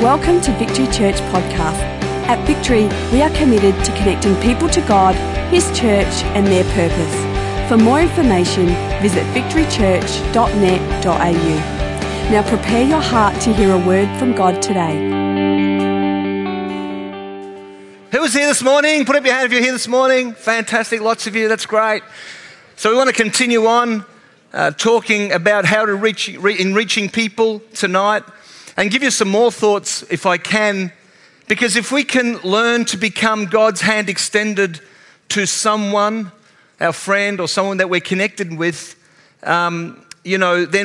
Welcome to Victory Church Podcast. At Victory, we are committed to connecting people to God, His church, and their purpose. For more information, visit victorychurch.net.au. Now prepare your heart to hear a word from God today. Who's here this morning? Put up your hand if you're here this morning. Fantastic, lots of you, that's great. So we want to continue on talking about how to reaching people tonight and give you some more thoughts if I can, because if we can learn to become God's hand extended to someone, our friend or someone that we're connected with, then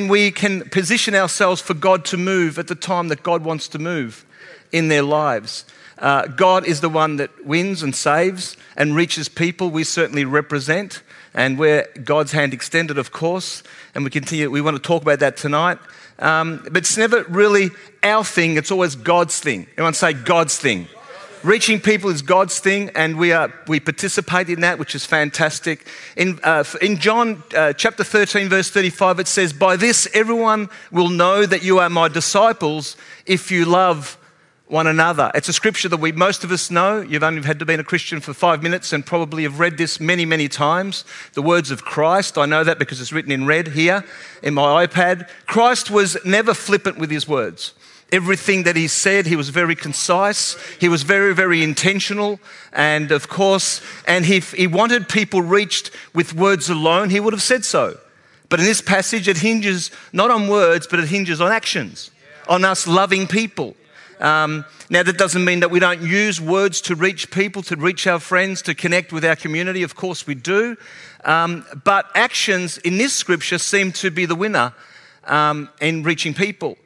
we can position ourselves for God to move at the time that God wants to move in their lives. God is the one that wins and saves and reaches people. We certainly represent, and we're God's hand extended, of course, and we want to talk about that tonight. But it's never really our thing, it's always God's thing. Everyone say God's thing. Reaching people is God's thing, and we participate in that, which is fantastic. In John chapter 13, verse 35, it says, "By this everyone will know that you are my disciples if you love one another." It's a scripture that most of us know. You've only had to be a Christian for 5 minutes and probably have read this many, many times. The words of Christ, I know that because it's written in red here in my iPad. Christ was never flippant with his words. Everything that he said, he was very concise. He was very, very intentional. And of course, and if he wanted people reached with words alone, he would have said so. But in this passage, it hinges not on words, but it hinges on actions, on us loving people. Now that doesn't mean that we don't use words to reach people, to reach our friends, to connect with our community. Of course we do. But actions in this scripture seem to be the winner in reaching people.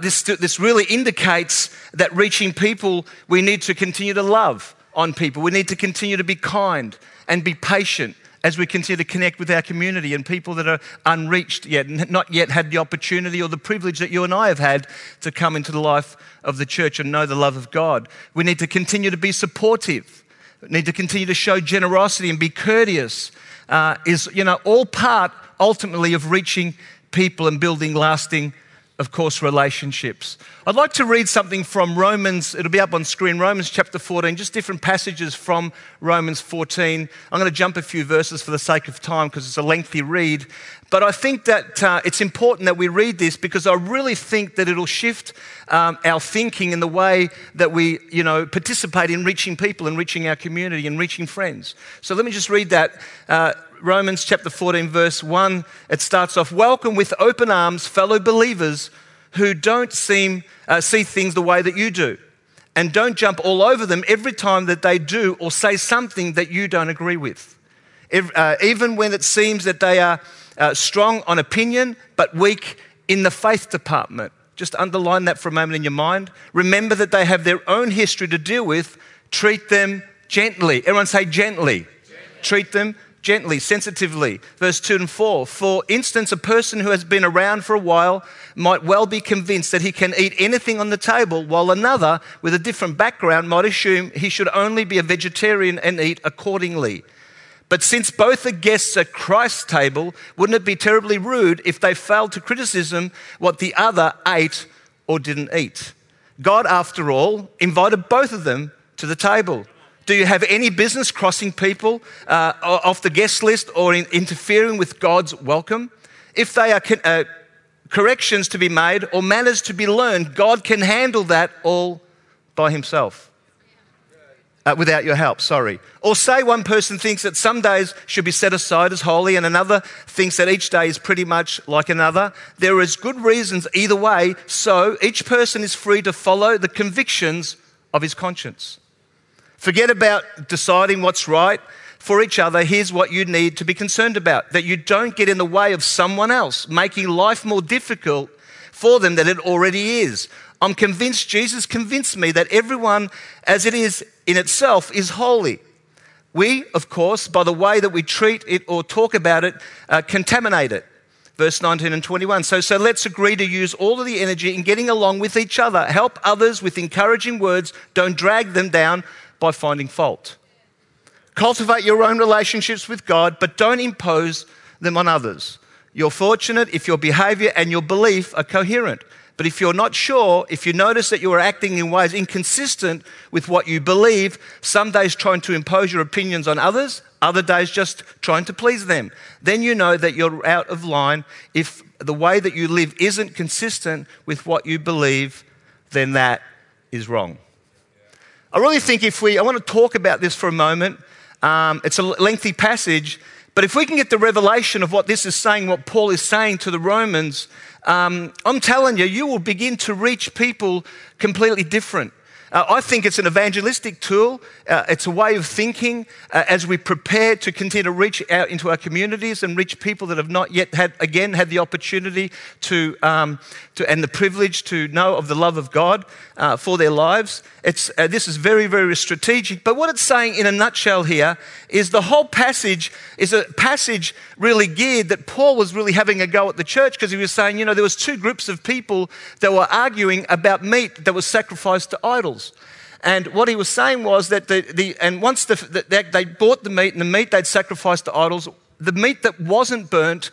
This really indicates that reaching people, we need to continue to love on people. We need to continue to be kind and be patient as we continue to connect with our community and people that are unreached yet, not yet had the opportunity or the privilege that you and I have had to come into the life of the church and know the love of God. We need to continue to be supportive. We need to continue to show generosity and be courteous. Is all part ultimately of reaching people and building lasting, of course, relationships. I'd like to read something from Romans. It'll be up on screen, Romans chapter 14, just different passages from Romans 14. I'm going to jump a few verses for the sake of time because it's a lengthy read. But I think that it's important that we read this because I really think that it'll shift our thinking in the way that we, participate in reaching people and reaching our community and reaching friends. So let me just read that. Romans chapter 14, verse 1, it starts off, "Welcome with open arms fellow believers who don't see things the way that you do, and don't jump all over them every time that they do or say something that you don't agree with. Even when it seems that they are strong on opinion but weak in the faith department." Just underline that for a moment in your mind. "Remember that they have their own history to deal with. Treat them gently." Everyone say gently. Treat them gently, sensitively. Verse 2 and 4, "For instance, a person who has been around for a while might well be convinced that he can eat anything on the table, while another with a different background might assume he should only be a vegetarian and eat accordingly. But since both are guests at Christ's table, wouldn't it be terribly rude if they failed to criticism what the other ate or didn't eat? God, after all, invited both of them to the table. Do you have any business crossing people off the guest list or interfering with God's welcome? If they are corrections to be made or manners to be learned, God can handle that all by himself. Without your help, sorry. Or say one person thinks that some days should be set aside as holy and another thinks that each day is pretty much like another. There is good reasons either way, so each person is free to follow the convictions of his conscience. Forget about deciding what's right for each other. Here's what you need to be concerned about, that you don't get in the way of someone else, making life more difficult for them than it already is. I'm convinced, Jesus convinced me, that everyone as it is in itself is holy. We, of course, by the way that we treat it or talk about it, contaminate it. Verse 19 and 21, so let's agree to use all of the energy in getting along with each other. Help others with encouraging words. Don't drag them down by finding fault. Cultivate your own relationships with God, but don't impose them on others. You're fortunate if your behavior and your belief are coherent. But if you're not sure, if you notice that you are acting in ways inconsistent with what you believe, some days trying to impose your opinions on others, other days just trying to please them, then you know that you're out of line. If the way that you live isn't consistent with what you believe, then that is wrong. I really think I want to talk about this for a moment. It's a lengthy passage, but if we can get the revelation of what this is saying, what Paul is saying to the Romans, I'm telling you, you will begin to reach people completely different. I think it's an evangelistic tool. It's a way of thinking as we prepare to continue to reach out into our communities and reach people that have not yet had the opportunity and the privilege to know of the love of God for their lives. This is very, very strategic. But what it's saying in a nutshell here is the whole passage is a passage really geared that Paul was really having a go at the church, because he was saying, you know, there was two groups of people that were arguing about meat that was sacrificed to idols. And what he was saying was that once they bought the meat, and the meat they'd sacrificed to idols, the meat that wasn't burnt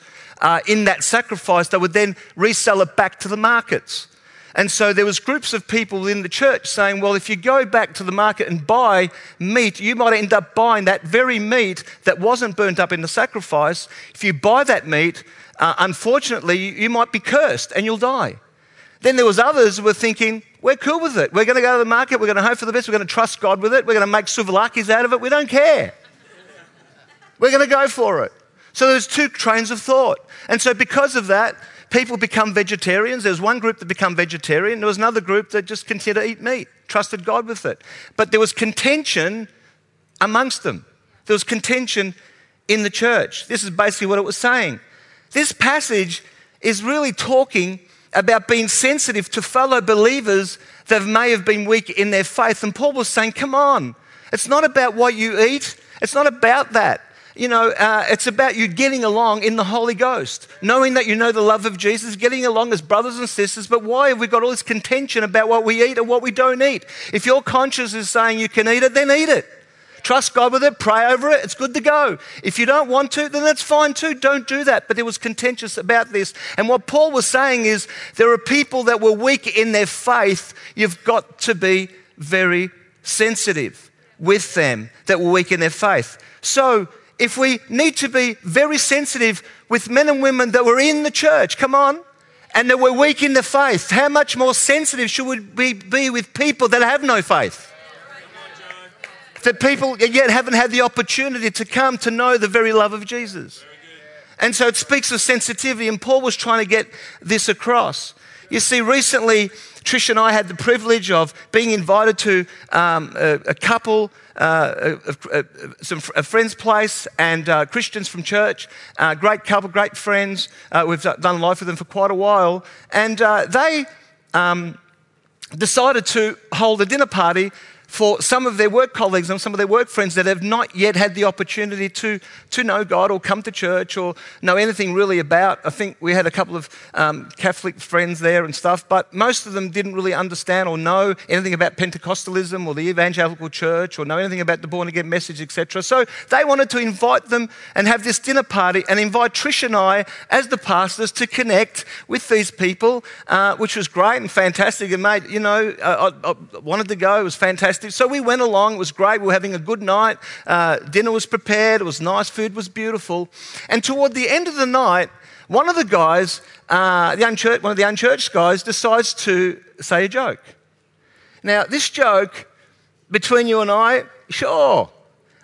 in that sacrifice, they would then resell it back to the markets. And so there was groups of people in the church saying, well, if you go back to the market and buy meat, you might end up buying that very meat that wasn't burnt up in the sacrifice. If you buy that meat, unfortunately, you might be cursed and you'll die. Then there was others who were thinking, we're cool with it. We're going to go to the market. We're going to hope for the best. We're going to trust God with it. We're going to make souvlaki's out of it. We don't care. We're going to go for it. So there's two trains of thought. And so because of that, people become vegetarians. There was one group that became vegetarian. There was another group that just continued to eat meat, trusted God with it. But there was contention amongst them. There was contention in the church. This is basically what it was saying. This passage is really talking about being sensitive to fellow believers that may have been weak in their faith. And Paul was saying, come on, it's not about what you eat. It's not about that. You know, it's about you getting along in the Holy Ghost, knowing that you know the love of Jesus, getting along as brothers and sisters. But why have we got all this contention about what we eat and what we don't eat? If your conscience is saying you can eat it, then eat it. Trust God with it, pray over it, it's good to go. If you don't want to, then that's fine too, don't do that. But there was contentious about this. And what Paul was saying is there are people that were weak in their faith. You've got to be very sensitive with them that were weak in their faith. So if we need to be very sensitive with men and women that were in the church, come on, and that were weak in their faith, how much more sensitive should we be with people that have no faith? That people yet haven't had the opportunity to come to know the very love of Jesus. And so it speaks of sensitivity, and Paul was trying to get this across. You see, recently, Trish and I had the privilege of being invited to a couple, a friend's place, and Christians from church, great couple, great friends. We've done life with them for quite a while. And they decided to hold a dinner party for some of their work colleagues and some of their work friends that have not yet had the opportunity to know God or come to church or know anything really about. I think we had a couple of Catholic friends there and stuff, but most of them didn't really understand or know anything about Pentecostalism or the evangelical church or know anything about the born-again message, etc. So they wanted to invite them and have this dinner party and invite Trish and I as the pastors to connect with these people, which was great and fantastic. And mate, you know, I wanted to go. It was fantastic. So we went along, it was great, we were having a good night, dinner was prepared, it was nice, food was beautiful. And toward the end of the night, one of the guys, one of the unchurched guys, decides to say a joke. Now this joke, between you and I, sure,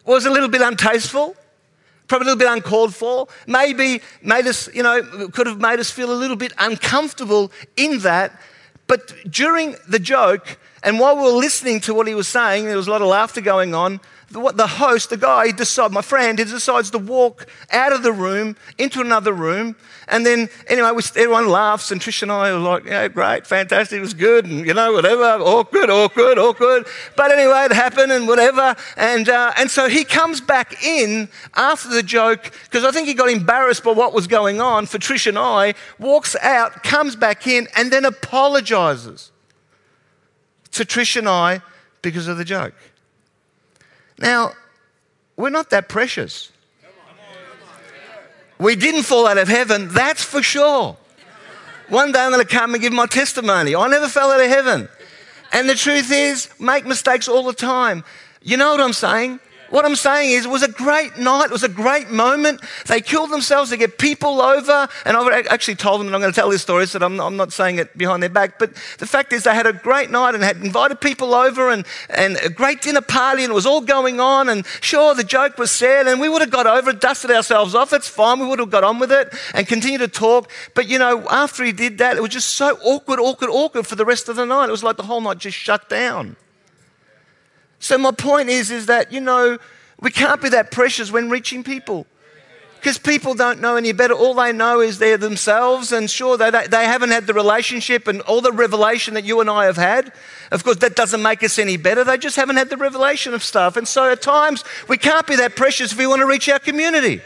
was a little bit untasteful, probably a little bit uncalled for, maybe made us, you know, could have made us feel a little bit uncomfortable in that, but during the joke, and while we were listening to what he was saying, there was a lot of laughter going on. The host, the guy, my friend, decides to walk out of the room into another room. And then, anyway, everyone laughs, and Trish and I were like, yeah, great, fantastic, it was good, and, you know, whatever, awkward. But anyway, it happened and whatever. And so he comes back in after the joke, because I think he got embarrassed by what was going on for Trish and I, walks out, comes back in, and then apologizes to Trish and I because of the joke. Now, we're not that precious. We didn't fall out of heaven, that's for sure. One day I'm going to come and give my testimony. I never fell out of heaven. And the truth is, make mistakes all the time. You know what I'm saying? What I'm saying is, it was a great night. It was a great moment. They killed themselves to get people over. And I've actually told them, and I'm going to tell this story, so I'm not saying it behind their back. But the fact is, they had a great night and had invited people over and a great dinner party, and it was all going on. And sure, the joke was said, and we would have got over it, dusted ourselves off. It's fine. We would have got on with it and continued to talk. But, you know, after he did that, it was just so awkward for the rest of the night. It was like the whole night just shut down. So my point is that, you know, we can't be that precious when reaching people, because people don't know any better. All they know is they're themselves, and sure, they haven't had the relationship and all the revelation that you and I have had. Of course, that doesn't make us any better. They just haven't had the revelation of stuff. And so at times, we can't be that precious if we want to reach our community.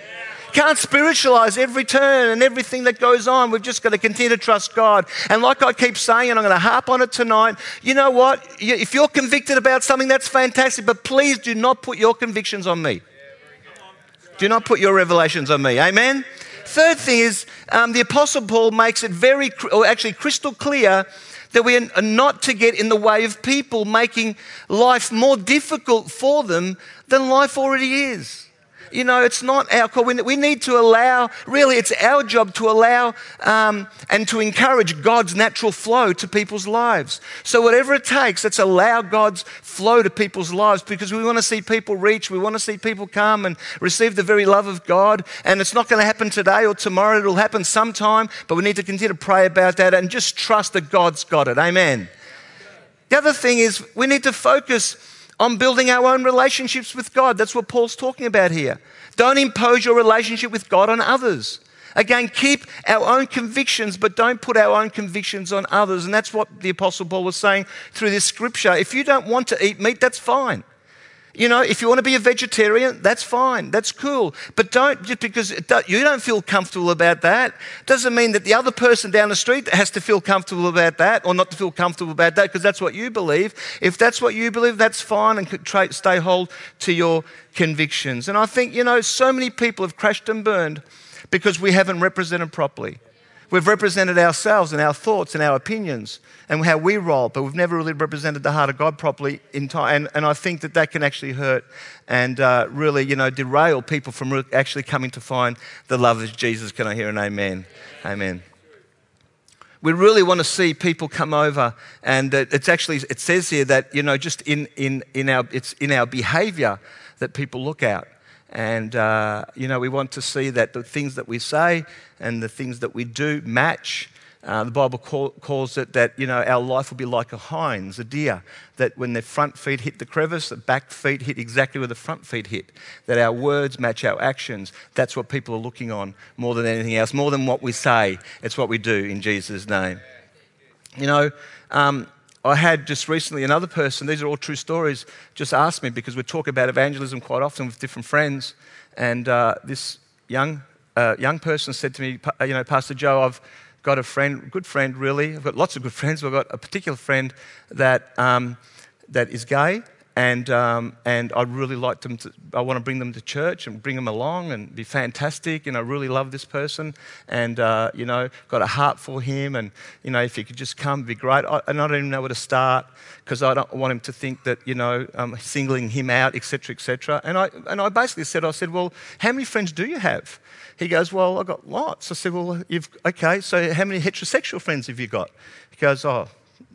Can't spiritualize every turn and everything that goes on. We've just got to continue to trust God. And like I keep saying, and I'm going to harp on it tonight, you know what? If you're convicted about something, that's fantastic, but please do not put your convictions on me. Do not put your revelations on me. Amen? Third thing is, the Apostle Paul makes it crystal clear that we are not to get in the way of people, making life more difficult for them than life already is. You know, it's not our call. We need to allow, really, it's our job to allow and to encourage God's natural flow to people's lives. So whatever it takes, let's allow God's flow to people's lives, because we want to see people reach. We want to see people come and receive the very love of God. And it's not going to happen today or tomorrow. It'll happen sometime, but we need to continue to pray about that and just trust that God's got it. Amen. The other thing is, we need to focus on building our own relationships with God. That's what Paul's talking about here. Don't impose your relationship with God on others. Again, keep our own convictions, but don't put our own convictions on others. And that's what the Apostle Paul was saying through this scripture. If you don't want to eat meat, that's fine. You know, if you want to be a vegetarian, that's fine. That's cool. But don't, just because you don't feel comfortable about that, doesn't mean that the other person down the street has to feel comfortable about that, or not to feel comfortable about that, because that's what you believe. If that's what you believe, that's fine, and stay hold to your convictions. And I think, you know, so many people have crashed and burned because we haven't represented properly. We've represented ourselves and our thoughts and our opinions and how we roll, but we've never really represented the heart of God properly in time. And I think that can actually hurt and really, you know, derail people from actually coming to find the love of Jesus. Can I hear an amen? Amen. We really want to see people come over, and it says here that, you know, just it's in our behaviour that people look out. And, you know, we want to see that the things that we say and the things that we do match. The Bible calls it that, you know, our life will be like a hinds, a deer, that when their front feet hit the crevice, the back feet hit exactly where the front feet hit, that our words match our actions. That's what people are looking on more than anything else, more than what we say. It's what we do in Jesus' name. You know, I had just recently another person, these are all true stories, just asked me, because we talk about evangelism quite often with different friends, and this young person said to me, you know, Pastor Joe, I've got a friend, good friend really, I've got lots of good friends, but I've got a particular friend that is gay, and I'd really like them to, I want to bring them to church and bring them along and be fantastic, and I really love this person, and you know, got a heart for him, and you know, if he could just come, it'd be great. And I don't even know where to start, because I don't want him to think that, you know, I'm singling him out, etc, etc. And I basically said, well, how many friends do you have? He goes, well, I've got lots. I said, well, okay, so how many heterosexual friends have you got? He goes, oh,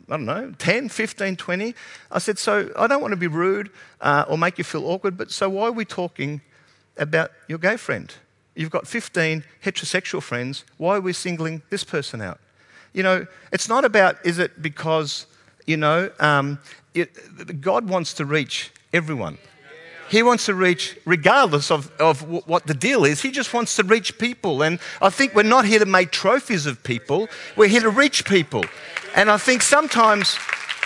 I don't know, 10, 15, 20. I said, so I don't want to be rude or make you feel awkward, but so why are we talking about your gay friend? You've got 15 heterosexual friends. Why are we singling this person out? You know, it's not about, is it because, you know, God wants to reach everyone. He wants to reach, regardless of what the deal is, he just wants to reach people. And I think we're not here to make trophies of people. We're here to reach people. And I think sometimes,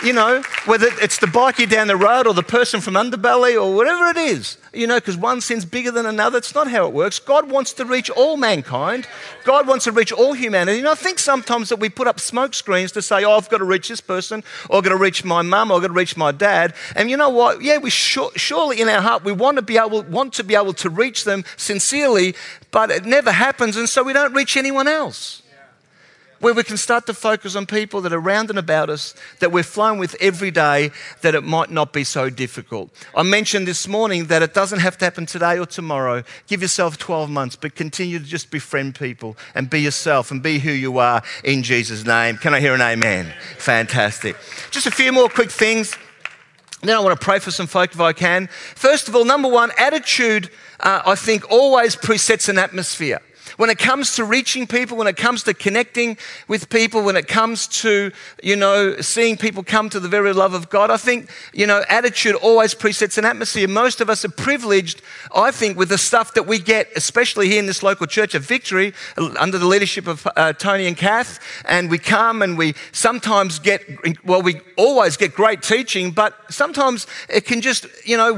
you know, whether it's the bikie down the road or the person from Underbelly or whatever it is, you know, because one sin's bigger than another, it's not how it works. God wants to reach all mankind. God wants to reach all humanity. And I think sometimes that we put up smoke screens to say, oh, I've got to reach this person, or I've got to reach my mum, or I've got to reach my dad. And you know what? Yeah, we surely in our heart we want to be able to reach them sincerely, but it never happens, and so we don't reach anyone else. where we can start to focus on people that are around and about us, that we're flown with every day, that it might not be so difficult. I mentioned this morning that it doesn't have to happen today or tomorrow. Give yourself 12 months, but continue to just befriend people and be yourself and be who you are in Jesus' name. Can I hear an amen? Fantastic. Just a few more quick things. Then I want to pray for some folk if I can. First of all, number one, attitude, I think, always presets an atmosphere. When it comes to reaching people, when it comes to connecting with people, when it comes to, seeing people come to the very love of God, I think, attitude always presets an atmosphere. Most of us are privileged, I think, with the stuff that we get, especially here in this local church of Victory, under the leadership of Tony and Kath, and we come and we sometimes get, we always get great teaching, but sometimes it can just,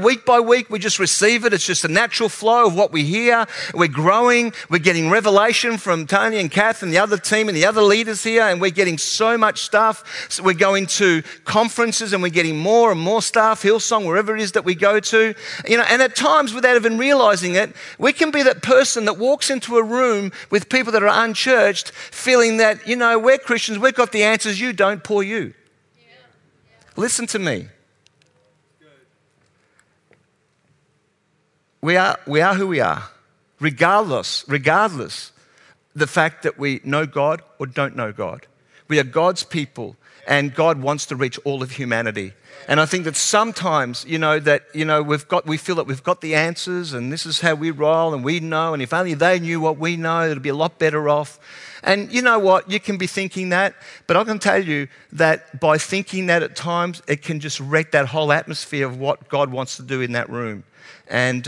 week by week, we just receive it. It's just a natural flow of what we hear. We're growing, we're getting revelation from Tony and Kath and the other team and the other leaders here, and we're getting so much stuff. So we're going to conferences and we're getting more and more stuff, Hillsong, wherever it is that we go to. And at times, without even realizing it, we can be that person that walks into a room with people that are unchurched, feeling that, we're Christians, we've got the answers, you don't, poor you. Yeah. Yeah. Listen to me. Good. We are who we are. Regardless the fact that we know God or don't know God. We are God's people, and God wants to reach all of humanity. And I think that sometimes, we feel that we've got the answers, and this is how we roll, and we know, and if only they knew what we know, it'd be a lot better off. And you know what? You can be thinking that, but I can tell you that by thinking that at times, it can just wreck that whole atmosphere of what God wants to do in that room. And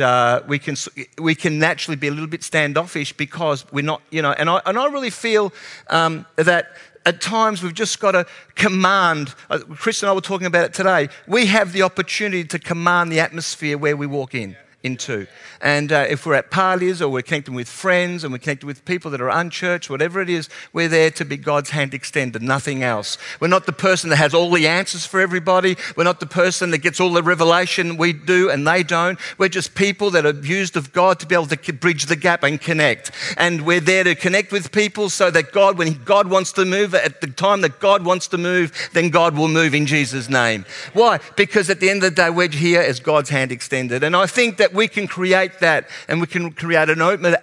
we can naturally be a little bit standoffish because we're not, and I really feel that at times we've just got to command. Chris and I were talking about it today. We have the opportunity to command the atmosphere where we walk in. Into. And if we're at parties or we're connecting with friends and we're connecting with people that are unchurched, whatever it is, we're there to be God's hand extended, nothing else. We're not the person that has all the answers for everybody. We're not the person that gets all the revelation we do and they don't. We're just people that are used of God to be able to bridge the gap and connect. And we're there to connect with people so that God, when God wants to move, at the time that God wants to move, then God will move in Jesus' name. Why? Because at the end of the day, we're here as God's hand extended. And I think that we can create that, and we can create an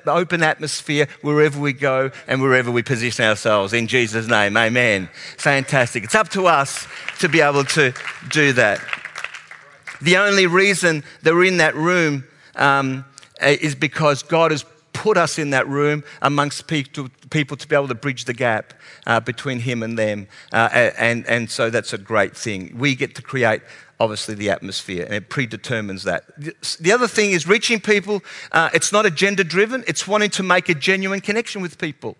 open atmosphere wherever we go and wherever we position ourselves in Jesus' name. Amen. Fantastic. It's up to us to be able to do that. The only reason that we're in that room is because God has put us in that room amongst people to be able to bridge the gap between Him and them. And so that's a great thing. We get to create, obviously, the atmosphere, and it predetermines that. The other thing is reaching people. It's not agenda-driven. It's wanting to make a genuine connection with people.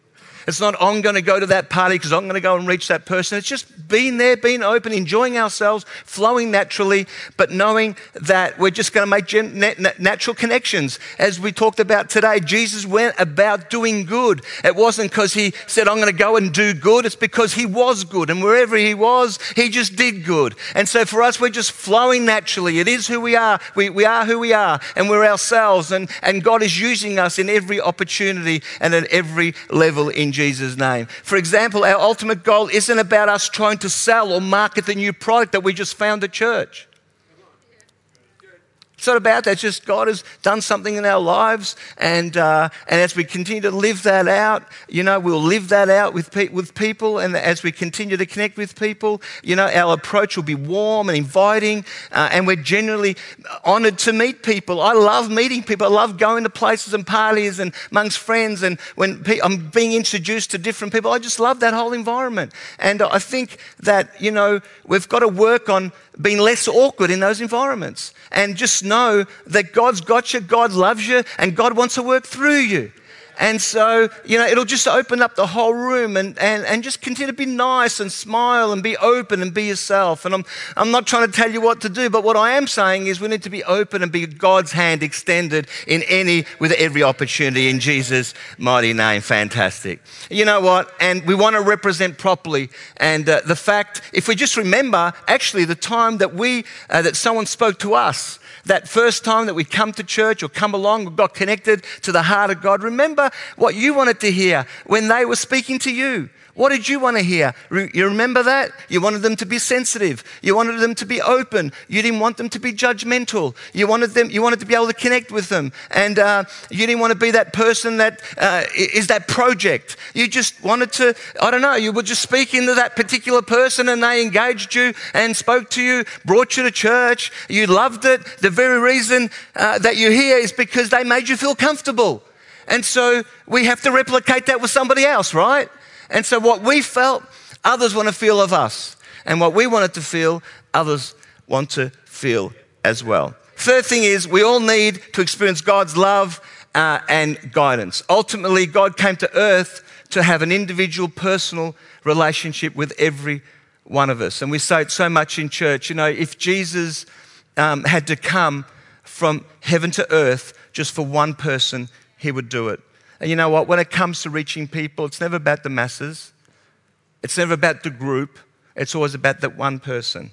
It's not, I'm going to go to that party because I'm going to go and reach that person. It's just being there, being open, enjoying ourselves, flowing naturally, but knowing that we're just going to make natural connections. As we talked about today, Jesus went about doing good. It wasn't because He said, I'm going to go and do good. It's because He was good. And wherever He was, He just did good. And so for us, we're just flowing naturally. It is who we are. We are who we are, and we're ourselves. And God is using us in every opportunity and at every level in Jesus' name. For example, our ultimate goal isn't about us trying to sell or market the new product that we just found at church. It's not about that. It's just God has done something in our lives, and as we continue to live that out, we'll live that out with people, and as we continue to connect with people, our approach will be warm and inviting, and we're genuinely honoured to meet people. I love meeting people. I love going to places and parties and amongst friends, and when I'm being introduced to different people, I just love that whole environment. And I think that, we've got to work on being less awkward in those environments, and just know that God's got you, God loves you, and God wants to work through you. And so, it'll just open up the whole room, and just continue to be nice and smile and be open and be yourself. And I'm not trying to tell you what to do, but what I am saying is we need to be open and be God's hand extended with every opportunity in Jesus' mighty name. Fantastic. You know what? And we want to represent properly. And the fact, if we just remember, actually, the time that that someone spoke to us, that first time that we come to church or come along or got connected to the heart of God, remember what you wanted to hear when they were speaking to you, What did you want to hear? You remember that? You wanted them to be sensitive. You wanted them to be open. You didn't want them to be judgmental. You wanted to be able to connect with them. And you didn't want to be that person that is that project. You just wanted to, I don't know, you were just speaking to that particular person and they engaged you and spoke to you, brought you to church. You loved it. The very reason that you're here is because they made you feel comfortable. And so we have to replicate that with somebody else, right? And so what we felt, others want to feel of us. And what we wanted to feel, others want to feel as well. Third thing is we all need to experience God's love and guidance. Ultimately, God came to earth to have an individual, personal relationship with every one of us. And we say it so much in church, you know, if Jesus had to come from heaven to earth just for one person, he would do it. And you know what? When it comes to reaching people, it's never about the masses. It's never about the group. It's always about that one person.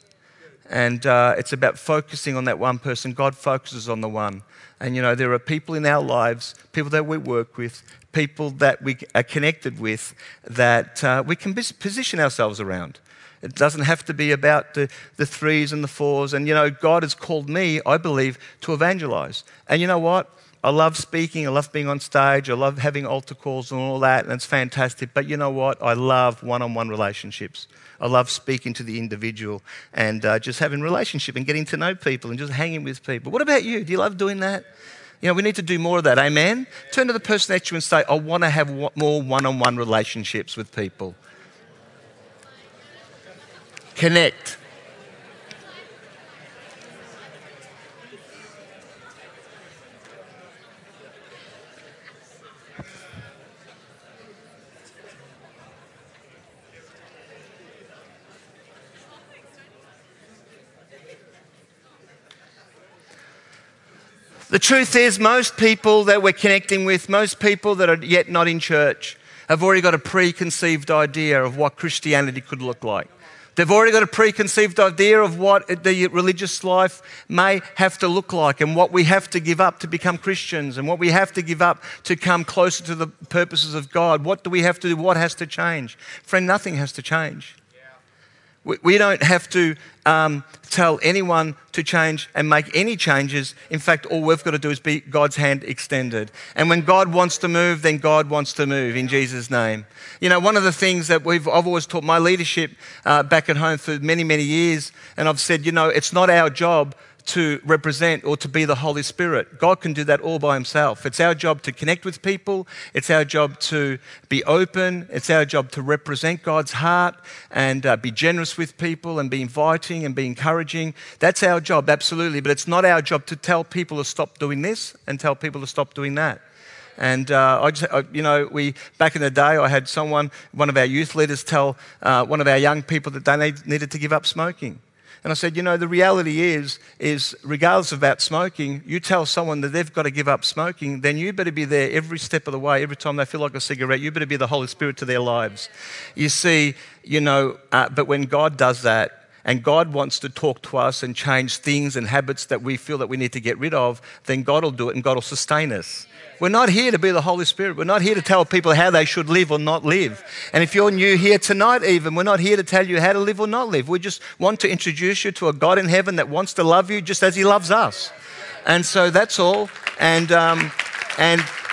And it's about focusing on that one person. God focuses on the one. And, you know, there are people in our lives, people that we work with, people that we are connected with, that we can position ourselves around. It doesn't have to be about the threes and the fours. And, you know, God has called me, I believe, to evangelize. And you know what? I love speaking, I love being on stage, I love having altar calls and all that, and it's fantastic. But you know what? I love one-on-one relationships. I love speaking to the individual and just having relationship and getting to know people and just hanging with people. What about you? Do you love doing that? You know, we need to do more of that, amen? Turn to the person next to you and say, I want to have more one-on-one relationships with people. Connect. The truth is, most people that we're connecting with, most people that are yet not in church, have already got a preconceived idea of what Christianity could look like. They've already got a preconceived idea of what the religious life may have to look like and what we have to give up to become Christians and what we have to give up to come closer to the purposes of God. What do we have to do? What has to change? Friend, nothing has to change. We don't have to tell anyone to change and make any changes. In fact, all we've got to do is be God's hand extended. And when God wants to move, then God wants to move in Jesus' name. You know, one of the things that I've always taught my leadership back at home for many, many years, and I've said, you know, it's not our job to represent or to be the Holy Spirit. God can do that all by himself. It's our job to connect with people. It's our job to be open. It's our job to represent God's heart and be generous with people and be inviting and be encouraging. That's our job, absolutely. But it's not our job to tell people to stop doing this and tell people to stop doing that. And back in the day, I had one of our youth leaders tell one of our young people that they needed to give up smoking. And I said, you know, the reality is regardless about smoking, you tell someone that they've got to give up smoking, then you better be there every step of the way. Every time they feel like a cigarette, you better be the Holy Spirit to their lives. You see, you know, but when God does that, and God wants to talk to us and change things and habits that we feel that we need to get rid of, then God will do it and God will sustain us. We're not here to be the Holy Spirit. We're not here to tell people how they should live or not live. And if you're new here tonight even, we're not here to tell you how to live or not live. We just want to introduce you to a God in heaven that wants to love you just as he loves us. And so that's all. And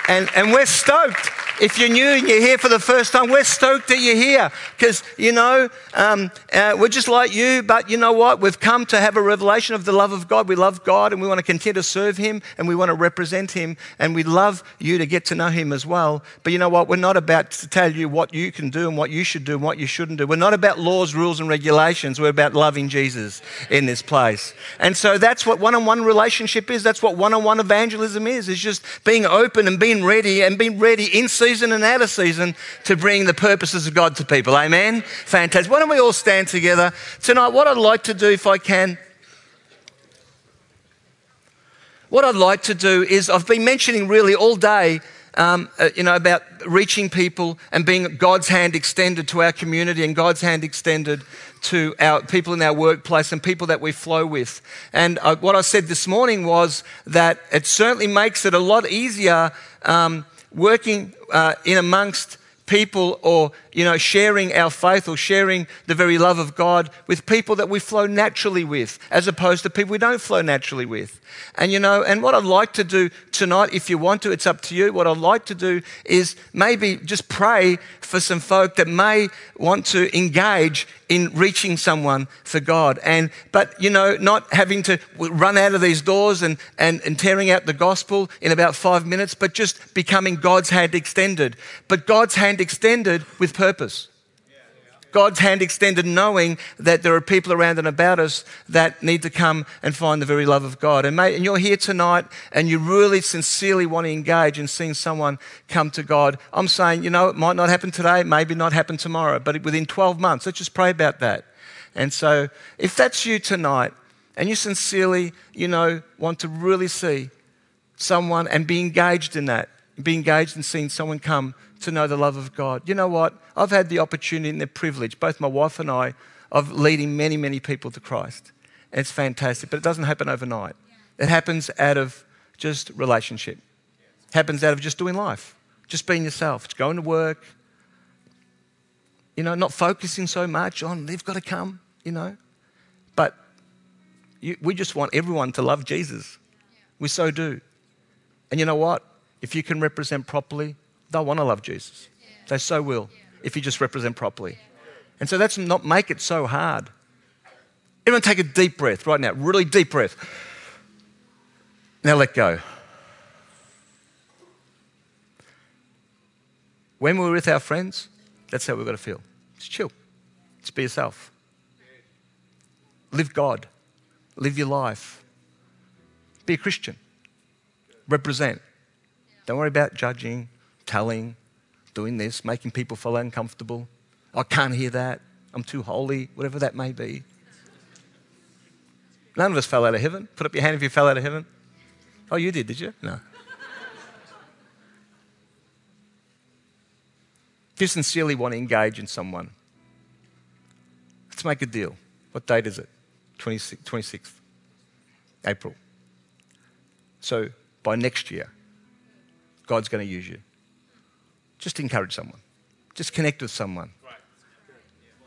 we're stoked. If you're new and you're here for the first time, we're stoked that you're here because, you know, we're just like you, but you know what? We've come to have a revelation of the love of God. We love God and we want to continue to serve him and we want to represent him and we'd love you to get to know him as well. But you know what? We're not about to tell you what you can do and what you should do and what you shouldn't do. We're not about laws, rules and regulations. We're about loving Jesus in this place. And so that's what one-on-one relationship is. That's what one-on-one evangelism is. It's just being open and being ready inside season and out of season to bring the purposes of God to people. Amen? Fantastic. Why don't we all stand together tonight? What I'd like to do is I've been mentioning really all day about reaching people and being God's hand extended to our community and God's hand extended to our people in our workplace and people that we flow with. And what I said this morning was that it certainly makes it a lot easier working in amongst people or, sharing our faith or sharing the very love of God with people that we flow naturally with, as opposed to people we don't flow naturally with. And, and what I'd like to do tonight, if you want to, it's up to you. What I'd like to do is maybe just pray for some folk that may want to engage in reaching someone for God. But not having to run out of these doors and tearing out the gospel in about 5 minutes, but just becoming God's hand extended. But God's hand extended with purpose. God's hand extended, knowing that there are people around and about us that need to come and find the very love of God. And you're here tonight and you really sincerely want to engage in seeing someone come to God. I'm saying, it might not happen today, maybe not happen tomorrow, but within 12 months, let's just pray about that. And so if that's you tonight and you sincerely, want to really see someone and be engaged in that, be engaged in seeing someone come to know the love of God. You know what? I've had the opportunity and the privilege, both my wife and I, of leading many, many people to Christ. And it's fantastic, but it doesn't happen overnight. It happens out of just relationship. It happens out of just doing life, just being yourself, just going to work, not focusing so much on they've got to come, But we just want everyone to love Jesus. We so do. And you know what? If you can represent properly, they'll want to love Jesus. Yeah. They so will, if you just represent properly. Yeah. And so that's not make it so hard. Everyone take a deep breath right now, really deep breath. Now let go. When we're with our friends, that's how we've got to feel. Just chill. Just be yourself. Live God. Live your life. Be a Christian. Represent. Don't worry about judging, telling, doing this, making people feel uncomfortable. I can't hear that. I'm too holy, whatever that may be. None of us fell out of heaven. Put up your hand if you fell out of heaven. Oh, you did you? No. If you sincerely want to engage in someone, let's make a deal. What date is it? 26th April. So by next year, God's going to use you. Just encourage someone. Just connect with someone.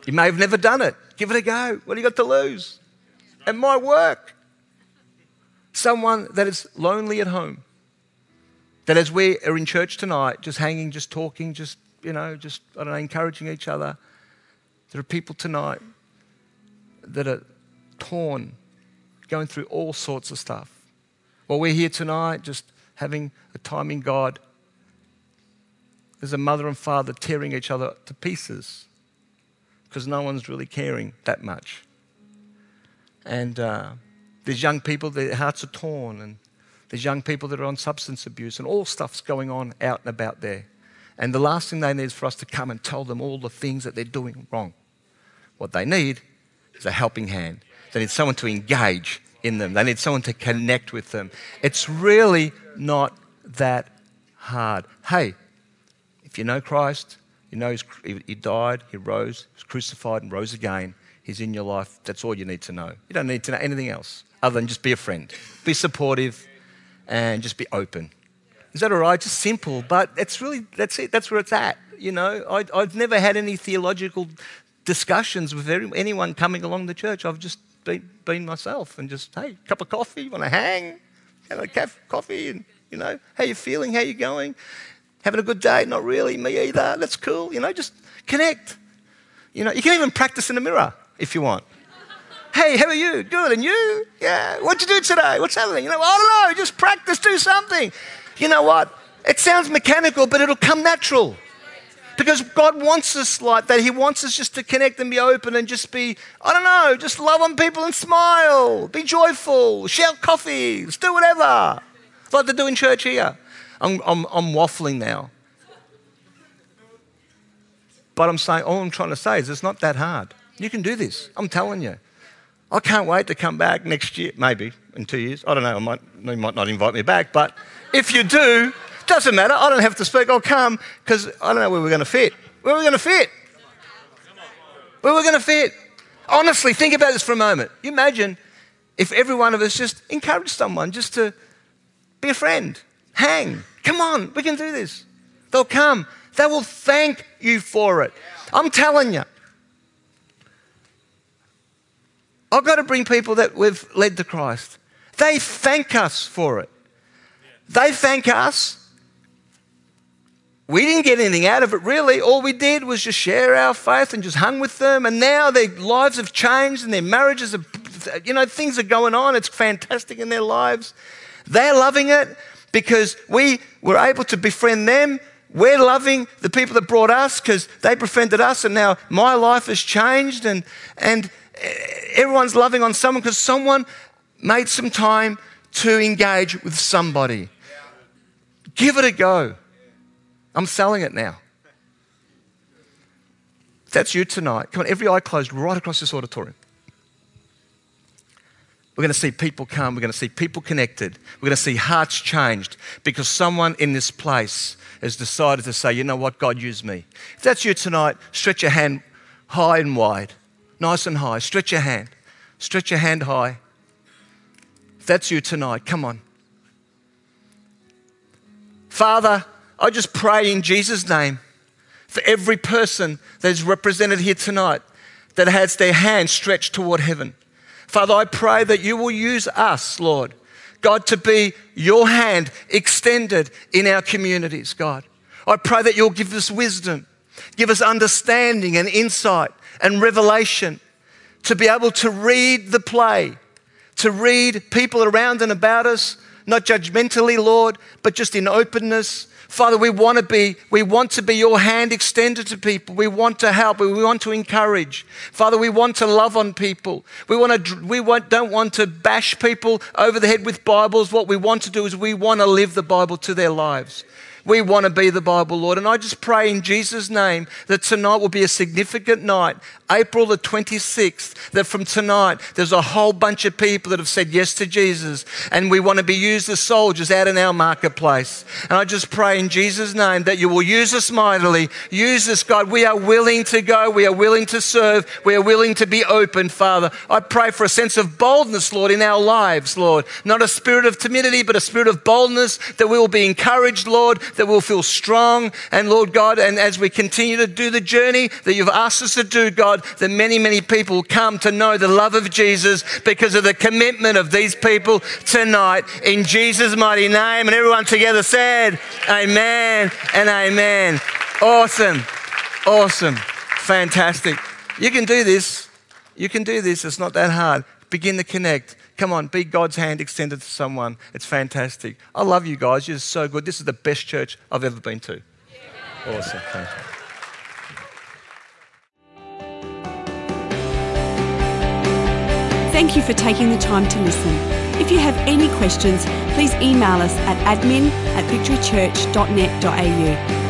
You may have never done it. Give it a go. What do you got to lose? It might work. Someone that is lonely at home, that as we are in church tonight, just hanging, just talking, just encouraging each other. There are people tonight that are torn, going through all sorts of stuff. While we're here tonight, just having a time in God. There's a mother and father tearing each other to pieces because no one's really caring that much. And there's young people, their hearts are torn, and there's young people that are on substance abuse, and all stuff's going on out and about there. And the last thing they need is for us to come and tell them all the things that they're doing wrong. What they need is a helping hand. They need someone to engage in them. They need someone to connect with them. It's really not that hard. Hey, if you know Christ, you know He died, He rose, He was crucified and rose again. He's in your life. That's all you need to know. You don't need to know anything else other than just be a friend, be supportive, and just be open. Is that all right? Just simple, but that's it. That's where it's at. I've never had any theological discussions with anyone coming along the church. I've just been myself and just, hey, cup of coffee, want to hang, have a coffee, and how you feeling, how you going, having a good day, not really, me either, that's cool, just connect. You can even practice in the mirror if you want. Hey, how are you? Good, and you? Yeah, what'd you do today? What's happening? I don't know, just practice, do something. You know what? It sounds mechanical, but it'll come natural. Because God wants us like that. He wants us just to connect and be open and just be, just love on people and smile, be joyful, shout coffees, do whatever, like they do in church here. I'm waffling now. But all I'm trying to say is it's not that hard. You can do this. I'm telling you. I can't wait to come back next year, maybe in 2 years. I don't know. You might not invite me back, but if you do, doesn't matter. I don't have to speak. I'll come because I don't know where we're going to fit. Where we're going to fit. Honestly, think about this for a moment. You imagine if every one of us just encouraged someone just to be a friend, hang. Come on, we can do this. They'll come. They will thank you for it. I'm telling you. I've got to bring people that we've led to Christ. They thank us for it. They thank us. We didn't get anything out of it, really. All we did was just share our faith and just hung with them. And now their lives have changed and their marriages are, you know, things are going on. It's fantastic in their lives. They're loving it because we were able to befriend them. We're loving the people that brought us because they befriended us, and now my life has changed, and everyone's loving on someone because someone made some time to engage with somebody. Give it a go. I'm selling it now. If that's you tonight, come on, every eye closed right across this auditorium. We're going to see people come. We're going to see people connected. We're going to see hearts changed because someone in this place has decided to say, you know what, God, use me. If that's you tonight, stretch your hand high and wide, nice and high. Stretch your hand. Stretch your hand high. If that's you tonight, come on. Father, I just pray in Jesus' name for every person that is represented here tonight that has their hand stretched toward heaven. Father, I pray that you will use us, Lord, God, to be your hand extended in our communities, God. I pray that you'll give us wisdom, give us understanding and insight and revelation to be able to read the play, to read people around and about us, not judgmentally, Lord, but just in openness. Father, we want to be your hand extended to people. We want to help. We want to encourage. Father, we want to love on people. We don't want to bash people over the head with Bibles. What we want to do is we want to live the Bible to their lives. We want to be the Bible, Lord. And I just pray in Jesus' name that tonight will be a significant night, April the 26th, that from tonight there's a whole bunch of people that have said yes to Jesus, and we want to be used as soldiers out in our marketplace. And I just pray in Jesus' name that you will use us mightily. Use us, God. We are willing to go. We are willing to serve. We are willing to be open, Father. I pray for a sense of boldness, Lord, in our lives, Lord. Not a spirit of timidity, but a spirit of boldness, that we will be encouraged, Lord, that we'll feel strong. And Lord God, and as we continue to do the journey that you've asked us to do, God, that many, many people come to know the love of Jesus because of the commitment of these people tonight. In Jesus' mighty name. And everyone together said, amen and amen. Awesome. Awesome. Fantastic. You can do this. You can do this. It's not that hard. Begin to connect. Come on, be God's hand extended to someone. It's fantastic. I love you guys. You're so good. This is the best church I've ever been to. Yeah. Awesome. Thank you. Thank you for taking the time to listen. If you have any questions, please email us at admin@victorychurch.net.au.